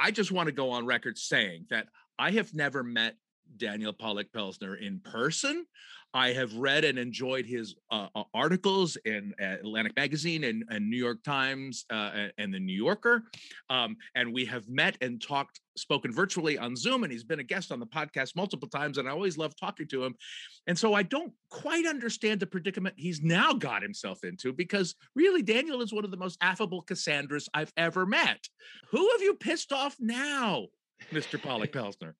I just want to go on record saying that I have never met Daniel Pollack-Pelzner in person. I have read and enjoyed his articles in Atlantic Magazine and New York Times and The New Yorker. And we have met and talked, spoken virtually on Zoom, and he's been a guest on the podcast multiple times, and I always love talking to him. And so I don't quite understand the predicament he's now got himself into, because really Daniel is one of the most affable Cassandras I've ever met. Who have you pissed off now, Mr. Pollack-Pelzner?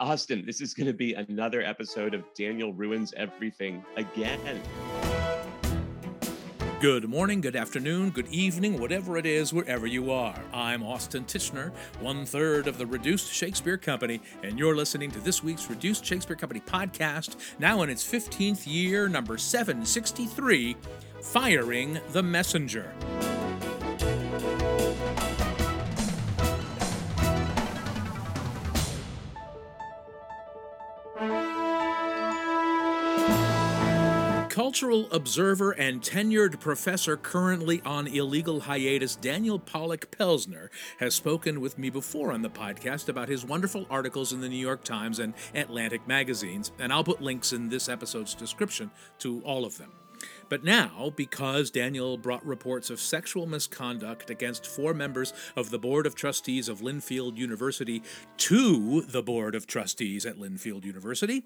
Austin, this is going to be another episode of Daniel Ruins Everything again. Good morning, good afternoon, good evening, whatever it is, wherever you are. I'm Austin Tishner, one-third of the Reduced Shakespeare Company, and you're listening to this week's Reduced Shakespeare Company podcast, now in its 15th year, number 763, Firing the Messenger. Cultural observer and tenured professor currently on illegal hiatus, Daniel Pollack-Pelzner, has spoken with me before on the podcast about his wonderful articles in the New York Times and Atlantic magazines, and I'll put links in this episode's description to all of them. But now, because Daniel brought reports of sexual misconduct against four members of the Board of Trustees of Linfield University to the Board of Trustees at Linfield University,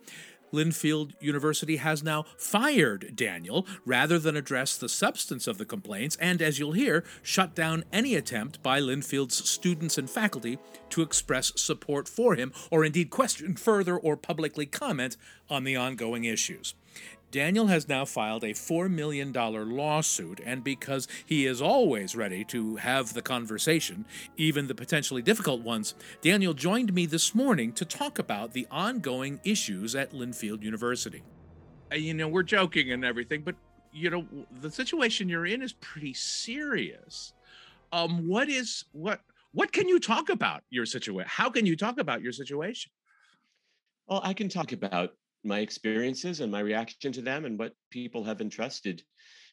Linfield University has now fired Daniel rather than address the substance of the complaints and, as you'll hear, shut down any attempt by Linfield's students and faculty to express support for him or indeed question further or publicly comment on the ongoing issues. Daniel has now filed a $4 million lawsuit, and because he is always ready to have the conversation, even the potentially difficult ones, Daniel joined me this morning to talk about the ongoing issues at Linfield University. You know, we're joking and everything, but, you know, the situation you're in is pretty serious. What can you talk about your situation? How can you talk about your situation? Well, I can talk about my experiences and my reaction to them and what people have entrusted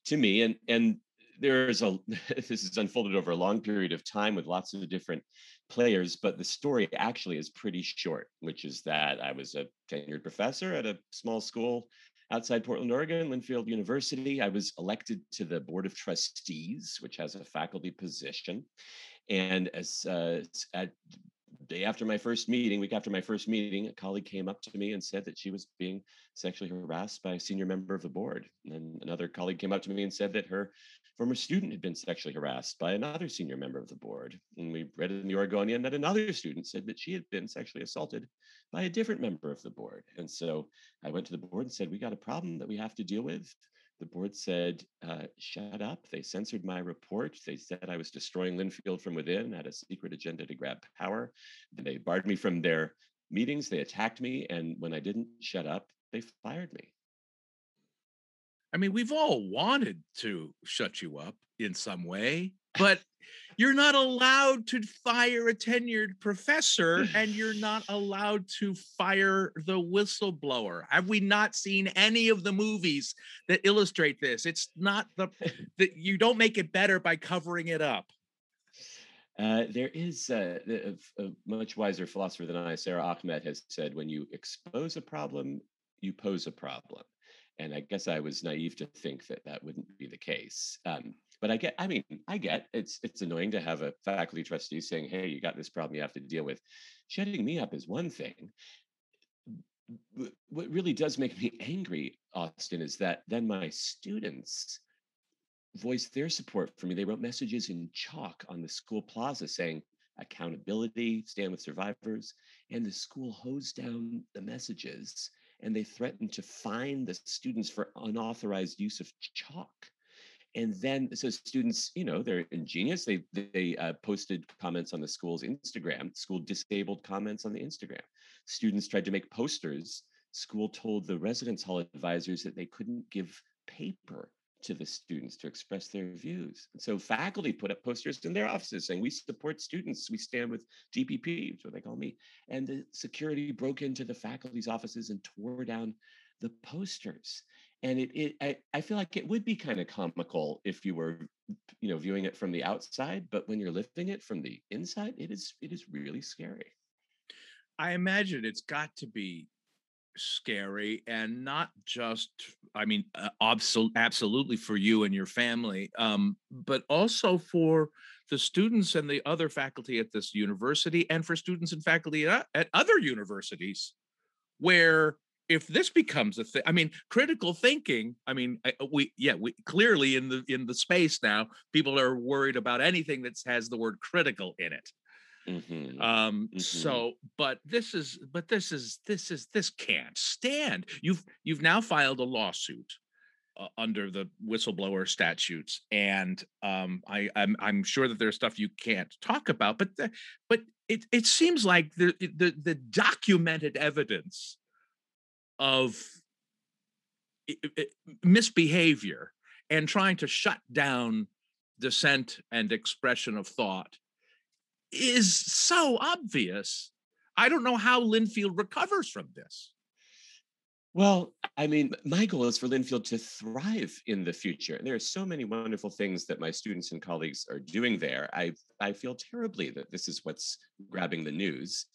to me. And this is unfolded over a long period of time with lots of different players, but the story actually is pretty short, which is that I was a tenured professor at a small school outside Portland, Oregon, Linfield University. I was elected to the Board of Trustees, which has a faculty position. And week after my first meeting, a colleague came up to me and said that she was being sexually harassed by a senior member of the board. And then another colleague came up to me and said that her former student had been sexually harassed by another senior member of the board. And we read in the Oregonian that another student said that she had been sexually assaulted by a different member of the board. And so I went to the board and said, we got a problem that we have to deal with. The board said, shut up. They censored my report. They said I was destroying Linfield from within, had a secret agenda to grab power. And they barred me from their meetings. They attacked me. And when I didn't shut up, they fired me. I mean, we've all wanted to shut you up in some way, but you're not allowed to fire a tenured professor, and you're not allowed to fire the whistleblower. Have we not seen any of the movies that illustrate this? It's not that you don't make it better by covering it up. There is a much wiser philosopher than I, Sarah Ahmed, has said, when you expose a problem, you pose a problem. And I guess I was naive to think that wouldn't be the case. But I get it's annoying to have a faculty trustee saying, hey, you got this problem you have to deal with. Shutting me up is one thing. What really does make me angry, Austin, is that then my students voiced their support for me. They wrote messages in chalk on the school plaza saying, accountability, stand with survivors. And the school hosed down the messages, and they threatened to fine the students for unauthorized use of chalk. And then, so students, you know, they're ingenious. They posted comments on the school's Instagram. School disabled comments on the Instagram. Students tried to make posters. School told the residence hall advisors that they couldn't give paper to the students to express their views. And so faculty put up posters in their offices saying, we support students. We stand with DPP, which is what they call me. And the security broke into the faculty's offices and tore down the posters. And I feel like it would be kind of comical if you were, you know, viewing it from the outside, but when you're living it from the inside, it is really scary. I imagine it's got to be scary, and not just, I mean, absolutely for you and your family, but also for the students and the other faculty at this university, and for students and faculty at other universities, where if this becomes a thing, I mean, critical thinking, I mean, we clearly in the space now, people are worried about anything that has the word critical in it. Mm-hmm. So, this can't stand. You've now filed a lawsuit under the whistleblower statutes, and I'm sure that there's stuff you can't talk about, but it seems like the documented evidence of misbehavior and trying to shut down dissent and expression of thought is so obvious. I don't know how Linfield recovers from this. Well, I mean, my goal is for Linfield to thrive in the future. And there are so many wonderful things that my students and colleagues are doing there. I feel terribly that this is what's grabbing the news,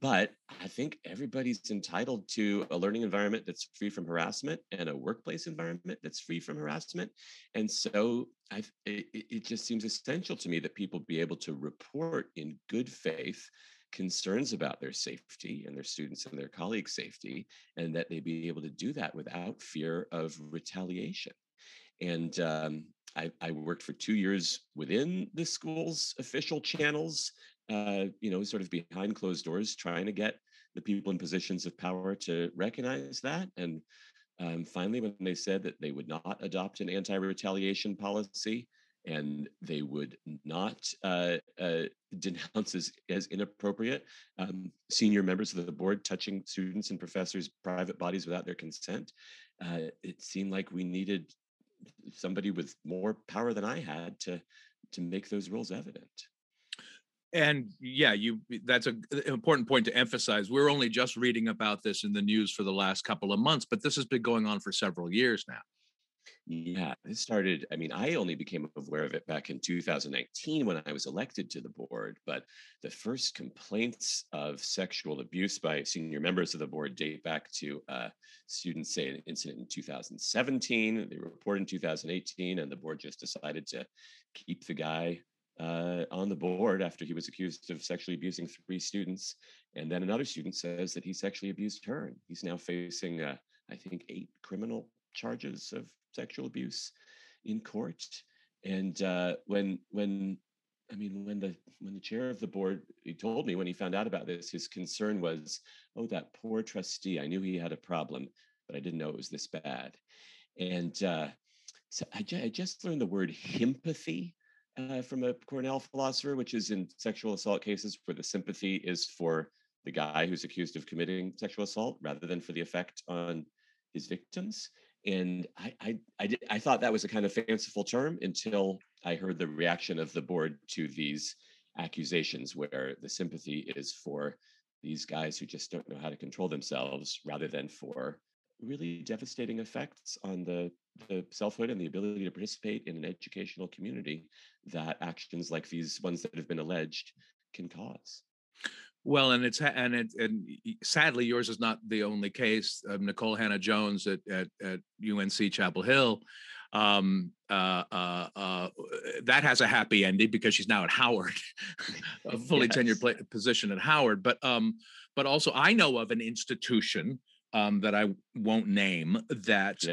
but I think everybody's entitled to a learning environment that's free from harassment and a workplace environment that's free from harassment. And so it just seems essential to me that people be able to report in good faith concerns about their safety and their students and their colleagues' safety, and that they be able to do that without fear of retaliation. And I worked for 2 years within the school's official channels, sort of behind closed doors, trying to get the people in positions of power to recognize that. And finally, when they said that they would not adopt an anti-retaliation policy, and they would not denounce as inappropriate senior members of the board touching students and professors' private bodies without their consent, it seemed like we needed somebody with more power than I had to make those rules evident. And yeah, that's an important point to emphasize. We're only just reading about this in the news for the last couple of months, but this has been going on for several years now. Yeah, it started, I mean, I only became aware of it back in 2019 when I was elected to the board, but the first complaints of sexual abuse by senior members of the board date back to students, say, an incident in 2017, they reported in 2018, and the board just decided to keep the guy on the board after he was accused of sexually abusing 3 students. And then another student says that he sexually abused her, and he's now facing, I think, 8 criminal charges of sexual abuse in court. And when the chair of the board, he told me when he found out about this, his concern was, oh, that poor trustee, I knew he had a problem, but I didn't know it was this bad. And so I just learned the word himpathy from a Cornell philosopher, which is in sexual assault cases where the sympathy is for the guy who's accused of committing sexual assault rather than for the effect on his victims. And I thought that was a kind of fanciful term until I heard the reaction of the board to these accusations, where the sympathy is for these guys who just don't know how to control themselves rather than for really devastating effects on the selfhood and the ability to participate in an educational community that actions like these ones that have been alleged can cause. Well, and sadly, yours is not the only case. Nicole Hannah-Jones at UNC Chapel Hill, that has a happy ending because she's now at Howard, a fully tenured position at Howard. But also I know of an institution that I won't name that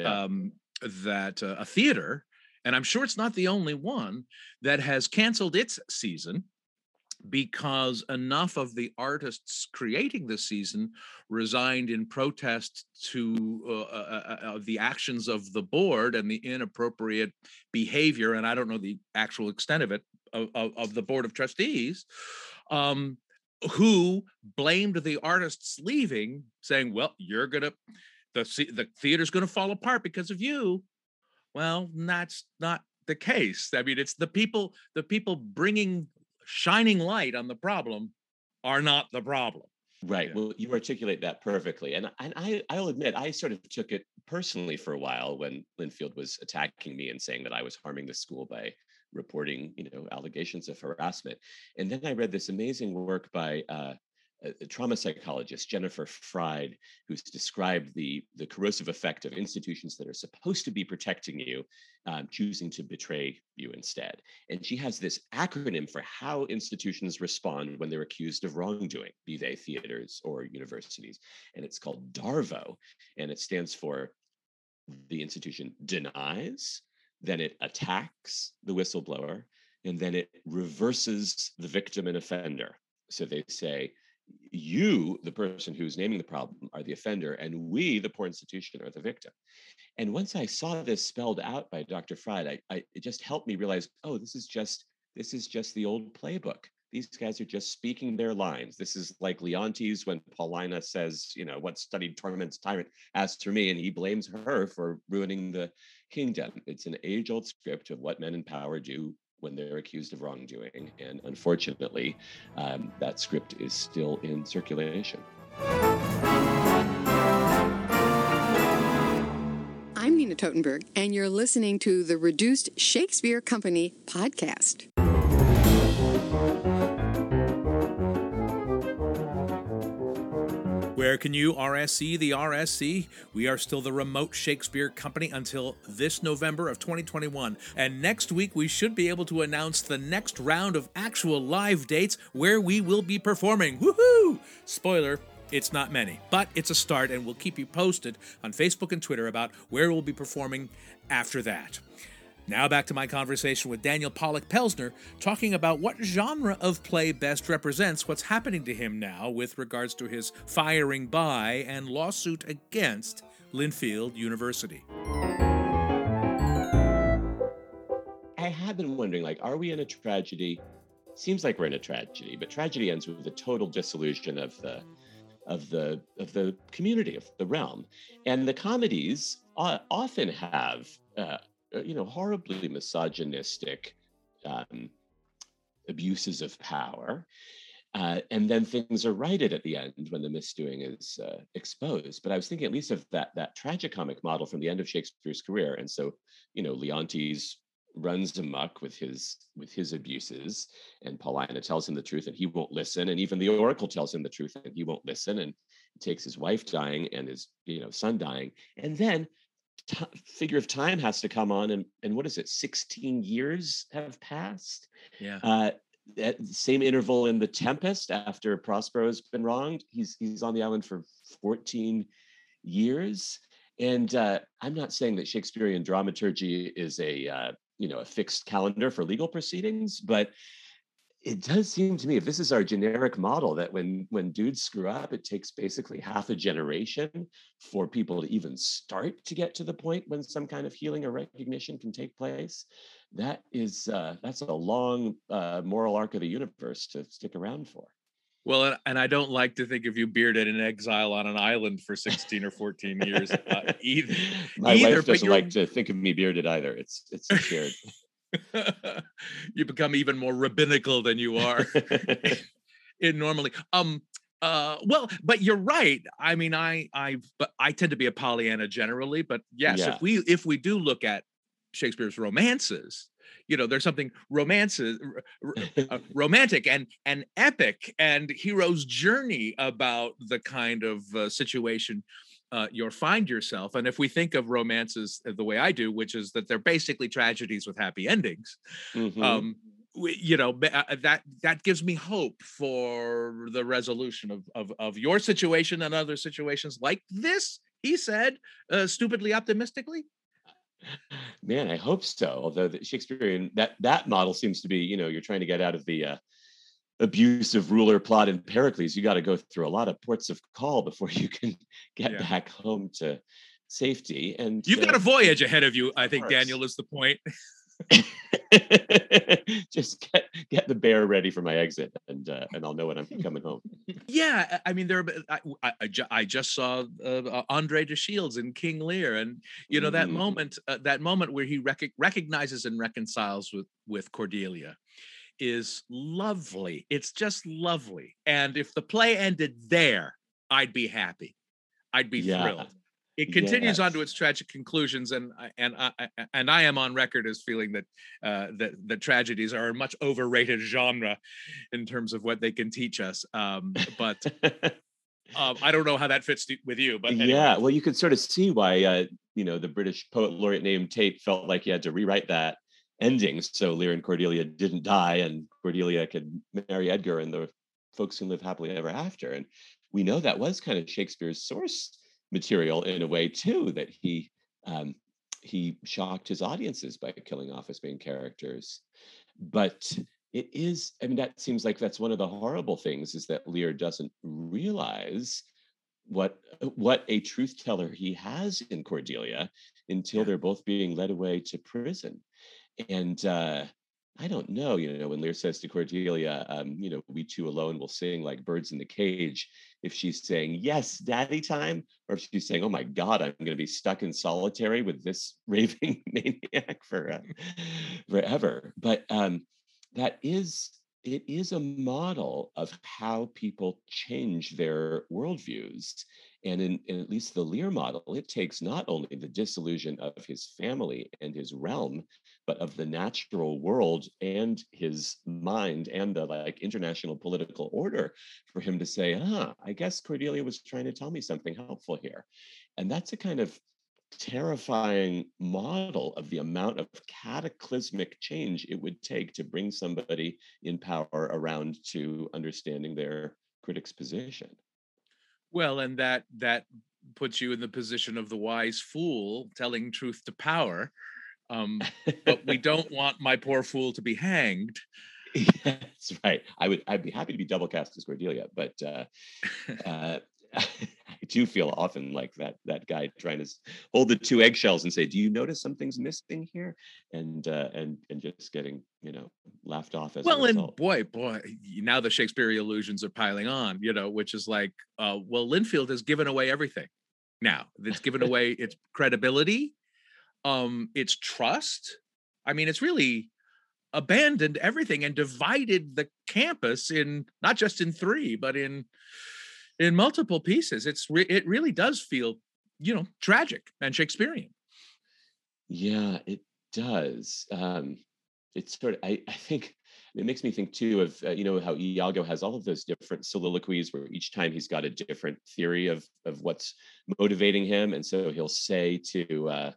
a theater, and I'm sure it's not the only one, that has canceled its season, because enough of the artists creating the season resigned in protest to the actions of the board and the inappropriate behavior, and I don't know the actual extent of it, of the board of trustees, who blamed the artists leaving, saying, well, the theater's gonna fall apart because of you. Well, that's not the case. I mean, it's the people bringing shining light on the problem are not the problem. Right. Yeah. Well, you articulate that perfectly. And I'll admit, I sort of took it personally for a while when Linfield was attacking me and saying that I was harming the school by reporting, you know, allegations of harassment. And then I read this amazing work by a trauma psychologist, Jennifer Fried, who's described the corrosive effect of institutions that are supposed to be protecting you, choosing to betray you instead. And she has this acronym for how institutions respond when they're accused of wrongdoing, be they theaters or universities. And it's called DARVO, and it stands for the institution denies, then it attacks the whistleblower, and then it reverses the victim and offender. So they say, you, the person who's naming the problem, are the offender, and we, the poor institution, are the victim. And once I saw this spelled out by Dr. Fried, it just helped me realize, oh, this is just the old playbook. These guys are just speaking their lines. This is like Leontes when Paulina says, you know, what studied torments tyrant asked for me, and he blames her for ruining the kingdom. It's an age-old script of what men in power do when they're accused of wrongdoing. And unfortunately, that script is still in circulation. I'm Nina Totenberg, and you're listening to the Reduced Shakespeare Company podcast. Where can you RSC the RSC? We are still the remote Shakespeare Company until this November of 2021. And next week, we should be able to announce the next round of actual live dates where we will be performing. Woohoo! Spoiler, it's not many, but it's a start, and we'll keep you posted on Facebook and Twitter about where we'll be performing after that. Now back to my conversation with Daniel Pollack-Pelzner, talking about what genre of play best represents what's happening to him now with regards to his firing by and lawsuit against Linfield University. I have been wondering, like, are we in a tragedy? Seems like we're in a tragedy, but tragedy ends with a total dissolution of the community, of the realm. And the comedies often have horribly misogynistic abuses of power. And then things are righted at the end when the misdoing is exposed. But I was thinking at least of that tragicomic model from the end of Shakespeare's career. And so, you know, Leontes runs amok with his abuses, and Paulina tells him the truth and he won't listen. And even the Oracle tells him the truth and he won't listen, and takes his wife dying and his, you know, son dying. And then figure of time has to come on, and what is it, 16 years have passed? Yeah. At the same interval in The Tempest, after Prospero has been wronged, he's on the island for 14 years. And I'm not saying that Shakespearean dramaturgy is a fixed calendar for legal proceedings, but it does seem to me, if this is our generic model, that when dudes screw up, it takes basically half a generation for people to even start to get to the point when some kind of healing or recognition can take place. That is, that's a long moral arc of the universe to stick around for. Well, and I don't like to think of you bearded in exile on an island for 16 or 14 years either. My wife doesn't like to think of me bearded either. It's a shared... You become even more rabbinical than you are in normally. But you're right. I mean, I tend to be a Pollyanna generally, but yes, yeah. If we do look at Shakespeare's romances, you know, there's something romantic and epic and hero's journey about the kind of situation you'll find yourself. And if we think of romances the way I do, which is that they're basically tragedies with happy endings, mm-hmm. That gives me hope for the resolution of your situation and other situations like this, he said, stupidly optimistically. Man, I hope so. Although the Shakespearean, that model seems to be, you know, you're trying to get out of the abusive ruler plot in Pericles. You got to go through a lot of ports of call before you can get back home to safety. And you've got a voyage ahead of you, I think, Daniel, is the point. Just get the bear ready for my exit, and I'll know when I'm coming home. Yeah, I mean, I just saw Andre de Shields in King Lear, and you know that moment where he recognizes and reconciles with Cordelia. is lovely. It's just lovely. And if the play ended there, I'd be happy. I'd be thrilled. It continues on to its tragic conclusions, and I am on record as feeling that that tragedies are a much overrated genre in terms of what they can teach us. But I don't know how that fits with you. But anyway. Yeah, well, you could sort of see why the British poet laureate named Tate felt like he had to rewrite that ending so Lear and Cordelia didn't die, and Cordelia could marry Edgar, and the folks who live happily ever after. And we know that was kind of Shakespeare's source material in a way too, that he shocked his audiences by killing off his main characters. But it is, I mean, that seems like that's one of the horrible things, is that Lear doesn't realize what a truth teller he has in Cordelia until they're both being led away to prison. And I don't know, when Lear says to Cordelia, we two alone will sing like birds in the cage, if she's saying, yes, daddy time, or if she's saying, oh my God, I'm going to be stuck in solitary with this raving maniac forever. But it is a model of how people change their worldviews. And in at least the Lear model, it takes not only the disillusion of his family and his realm, but of the natural world and his mind and the international political order for him to say, I guess Cordelia was trying to tell me something helpful here. And that's a kind of terrifying model of the amount of cataclysmic change it would take to bring somebody in power around to understanding their critic's position. Well, and that puts you in the position of the wise fool telling truth to power. But we don't want my poor fool to be hanged. Yeah, that's right. I'd be happy to be double cast as Cordelia, but I do feel often like that guy trying to hold the two eggshells and say, "Do you notice something's missing here?" And just getting laughed off as well. And boy, now the Shakespearean illusions are piling on. Which is like, Linfield has given away everything. Now it's given away its credibility. Its trust. I mean, it's really abandoned everything and divided the campus in not just in three, but in multiple pieces. It really does feel, tragic and Shakespearean. Yeah, it does. It's sort of, I think, it makes me think too of, how Iago has all of those different soliloquies where each time he's got a different theory of what's motivating him. And so he'll say to,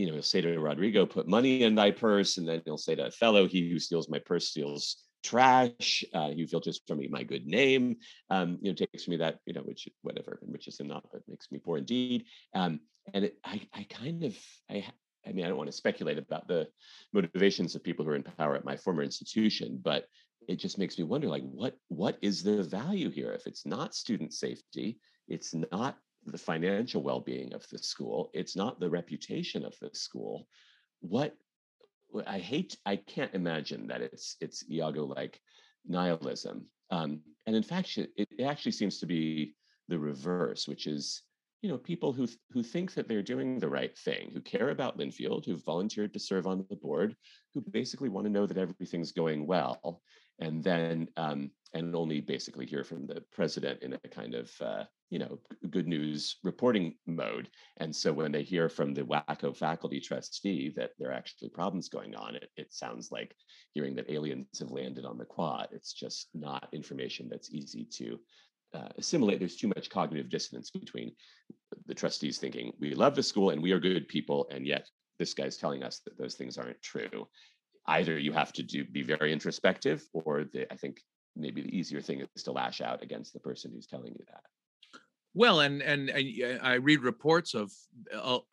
he'll say to Rodrigo, put money in thy purse. And then he'll say to Othello, he who steals my purse steals trash. You feel just from me my good name. Takes from me that, which, whatever, enriches him not, but makes me poor indeed. And I don't want to speculate about the motivations of people who are in power at my former institution, but it just makes me wonder, what is the value here? If it's not student safety, it's not the financial well-being of the school, it's not the reputation of the school. I can't imagine that it's Iago-like nihilism. And in fact, it actually seems to be the reverse, which is, people who think that they're doing the right thing, who care about Linfield, who've volunteered to serve on the board, who basically want to know that everything's going well, and then and only basically hear from the president in a kind of good news reporting mode. And so when they hear from the wacko faculty trustee that there are actually problems going on, it sounds like hearing that aliens have landed on the quad. It's just not information that's easy to assimilate. There's too much cognitive dissonance between the trustees thinking we love the school and we are good people, and yet this guy's telling us that those things aren't true. Either you have to be very introspective, or I think maybe the easier thing is to lash out against the person who's telling you that. Well, and I read reports of wealthy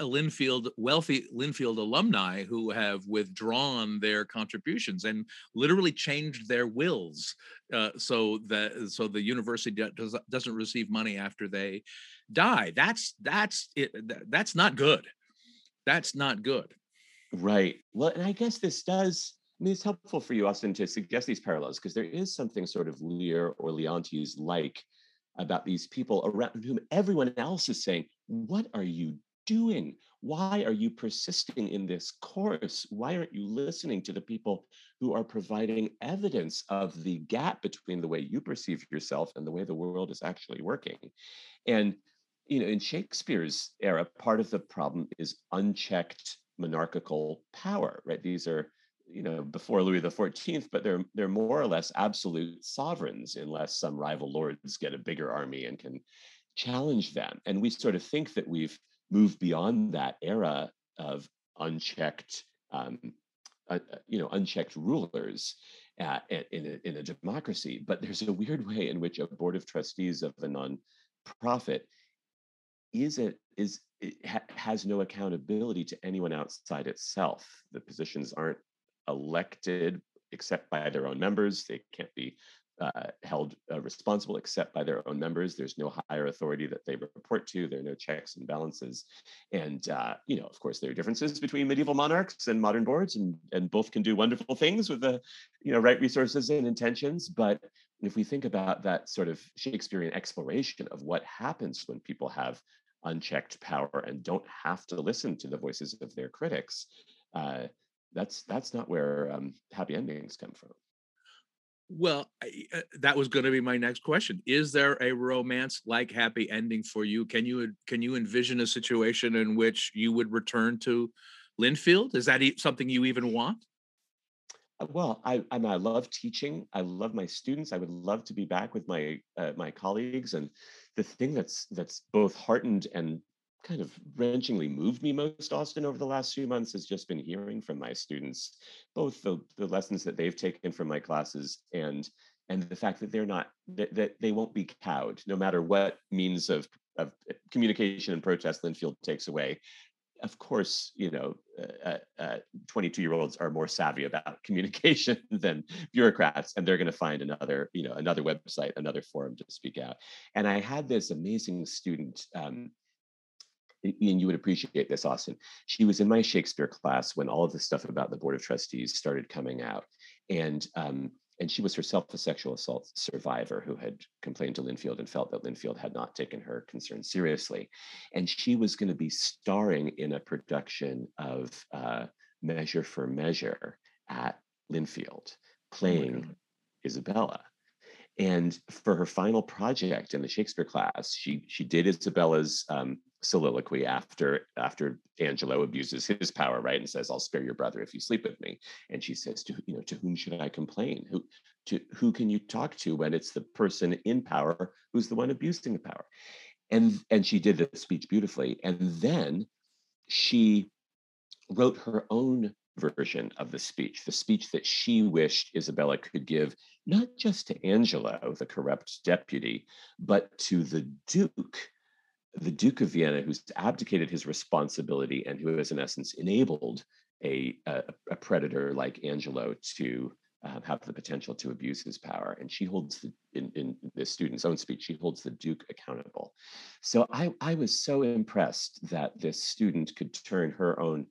Linfield alumni who have withdrawn their contributions and literally changed their wills, so the university doesn't receive money after they die. That's it. That's not good. That's not good. Right. Well, and I guess this does. I mean, it's helpful for you, Austin, to suggest these parallels, because there is something sort of Lear or Leontes like about these people around whom everyone else is saying, what are you doing? why are you persisting in this course? Why aren't you listening to the people who are providing evidence of the gap between the way you perceive yourself and the way the world is actually working? And, you know, in Shakespeare's era, part of the problem is unchecked monarchical power, right? These are, you know, before Louis XIV, but they're more or less absolute sovereigns unless some rival lords get a bigger army and can challenge them. And we sort of think that we've moved beyond that era of unchecked, unchecked rulers in a democracy. But there's a weird way in which a board of trustees of a nonprofit has no accountability to anyone outside itself. The positions aren't elected except by their own members. They can't be held responsible except by their own members. There's no higher authority that they report to. There are no checks and balances. And, you know, of course, there are differences between medieval monarchs and modern boards, and both can do wonderful things with the, you know, right resources and intentions. But if we think about that sort of Shakespearean exploration of what happens when people have unchecked power and don't have to listen to the voices of their critics, that's not where happy endings come from. Well, that was going to be my next question. Is there a romance-like happy ending for you? Can you envision a situation in which you would return to Linfield? Is that something you even want? Well, I love teaching. I love my students. I would love to be back with my colleagues. And the thing that's both heartened and kind of wrenchingly moved me most, Austin, over the last few months has just been hearing from my students, both the lessons that they've taken from my classes and the fact that that they won't be cowed, no matter what means of communication and protest Linfield takes away. Of course, you know, 22-year-olds are more savvy about communication than bureaucrats, and they're going to find another website, another forum to speak out. And I had this amazing student, Ian, you would appreciate this, Austin. She was in my Shakespeare class when all of this stuff about the Board of Trustees started coming out. And she was herself a sexual assault survivor who had complained to Linfield and felt that Linfield had not taken her concerns seriously. And she was going to be starring in a production of Measure for Measure at Linfield, playing Isabella. And for her final project in the Shakespeare class, she did Isabella's soliloquy after Angelo abuses his power, right, and says, "I'll spare your brother if you sleep with me." And she says, to whom should I complain? Who can you talk to when it's the person in power who's the one abusing the power? And she did this speech beautifully. And then she wrote her own version of the speech that she wished Isabella could give, not just to Angelo, the corrupt deputy, but to the Duke of Vienna, who's abdicated his responsibility and who has, in essence, enabled a predator like Angelo to have the potential to abuse his power. And she holds, in the student's own speech, she holds the Duke accountable. So I was so impressed that this student could turn her own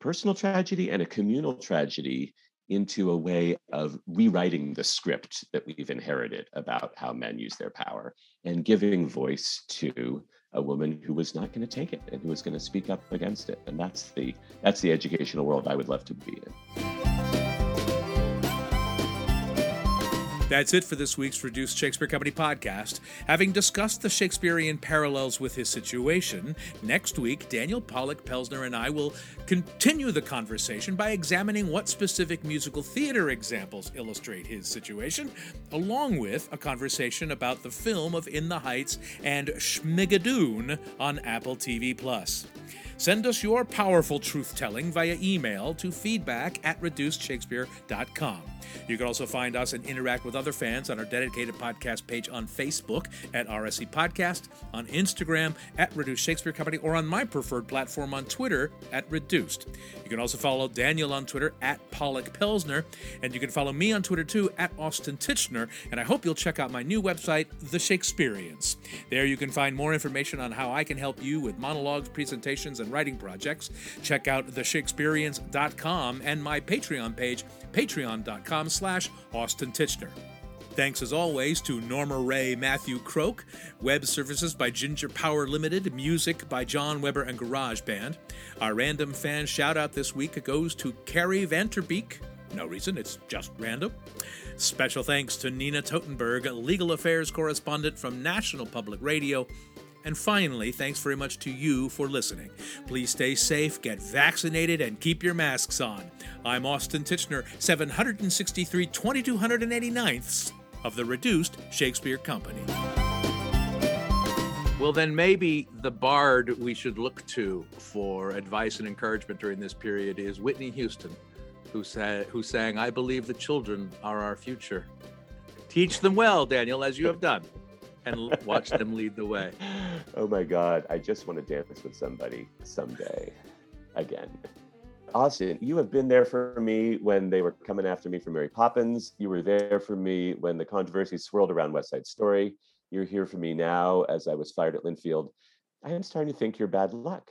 personal tragedy and a communal tragedy into a way of rewriting the script that we've inherited about how men use their power and giving voice to a woman who was not going to take it and who was going to speak up against it. And that's the educational world I would love to be in. That's it for this week's Reduced Shakespeare Company podcast. Having discussed the Shakespearean parallels with his situation, next week, Daniel Pollack-Pelzner and I will continue the conversation by examining what specific musical theater examples illustrate his situation, along with a conversation about the film of In the Heights and Schmigadoon on Apple TV+. Send us your powerful truth-telling via email to feedback@reducedshakespeare.com. You can also find us and interact with other fans on our dedicated podcast page on Facebook @RSC Podcast, on Instagram @Reduced Shakespeare Company, or on my preferred platform on Twitter @Reduced. You can also follow Daniel on Twitter @Pollack-Pelzner, and you can follow me on Twitter too @Austin Tishner, and I hope you'll check out my new website, The Shakespeareans. There you can find more information on how I can help you with monologues, presentations, and writing projects. Check out theshakespeareans.com and my Patreon page, patreon.com/Austin Tishner. Thanks as always to Norma Ray, Matthew Croak, web services by Ginger Power Limited, music by John Weber and Garage Band. Our random fan shout out this week goes to Carrie Vanterbeek. No reason, it's just random. Special thanks to Nina Totenberg, legal affairs correspondent from National Public Radio. And finally, thanks very much to you for listening. Please stay safe, get vaccinated, and keep your masks on. I'm Austin Tishner, 763 2289ths of the Reduced Shakespeare Company. Well, then maybe the bard we should look to for advice and encouragement during this period is Whitney Houston, who sang, "I believe the children are our future. Teach them well, Daniel, as you have done. And watch them lead the way." Oh my God, I just want to dance with somebody someday again. Austin, you have been there for me when they were coming after me for Mary Poppins. You were there for me when the controversy swirled around West Side Story. You're here for me now as I was fired at Linfield. I am starting to think you're bad luck.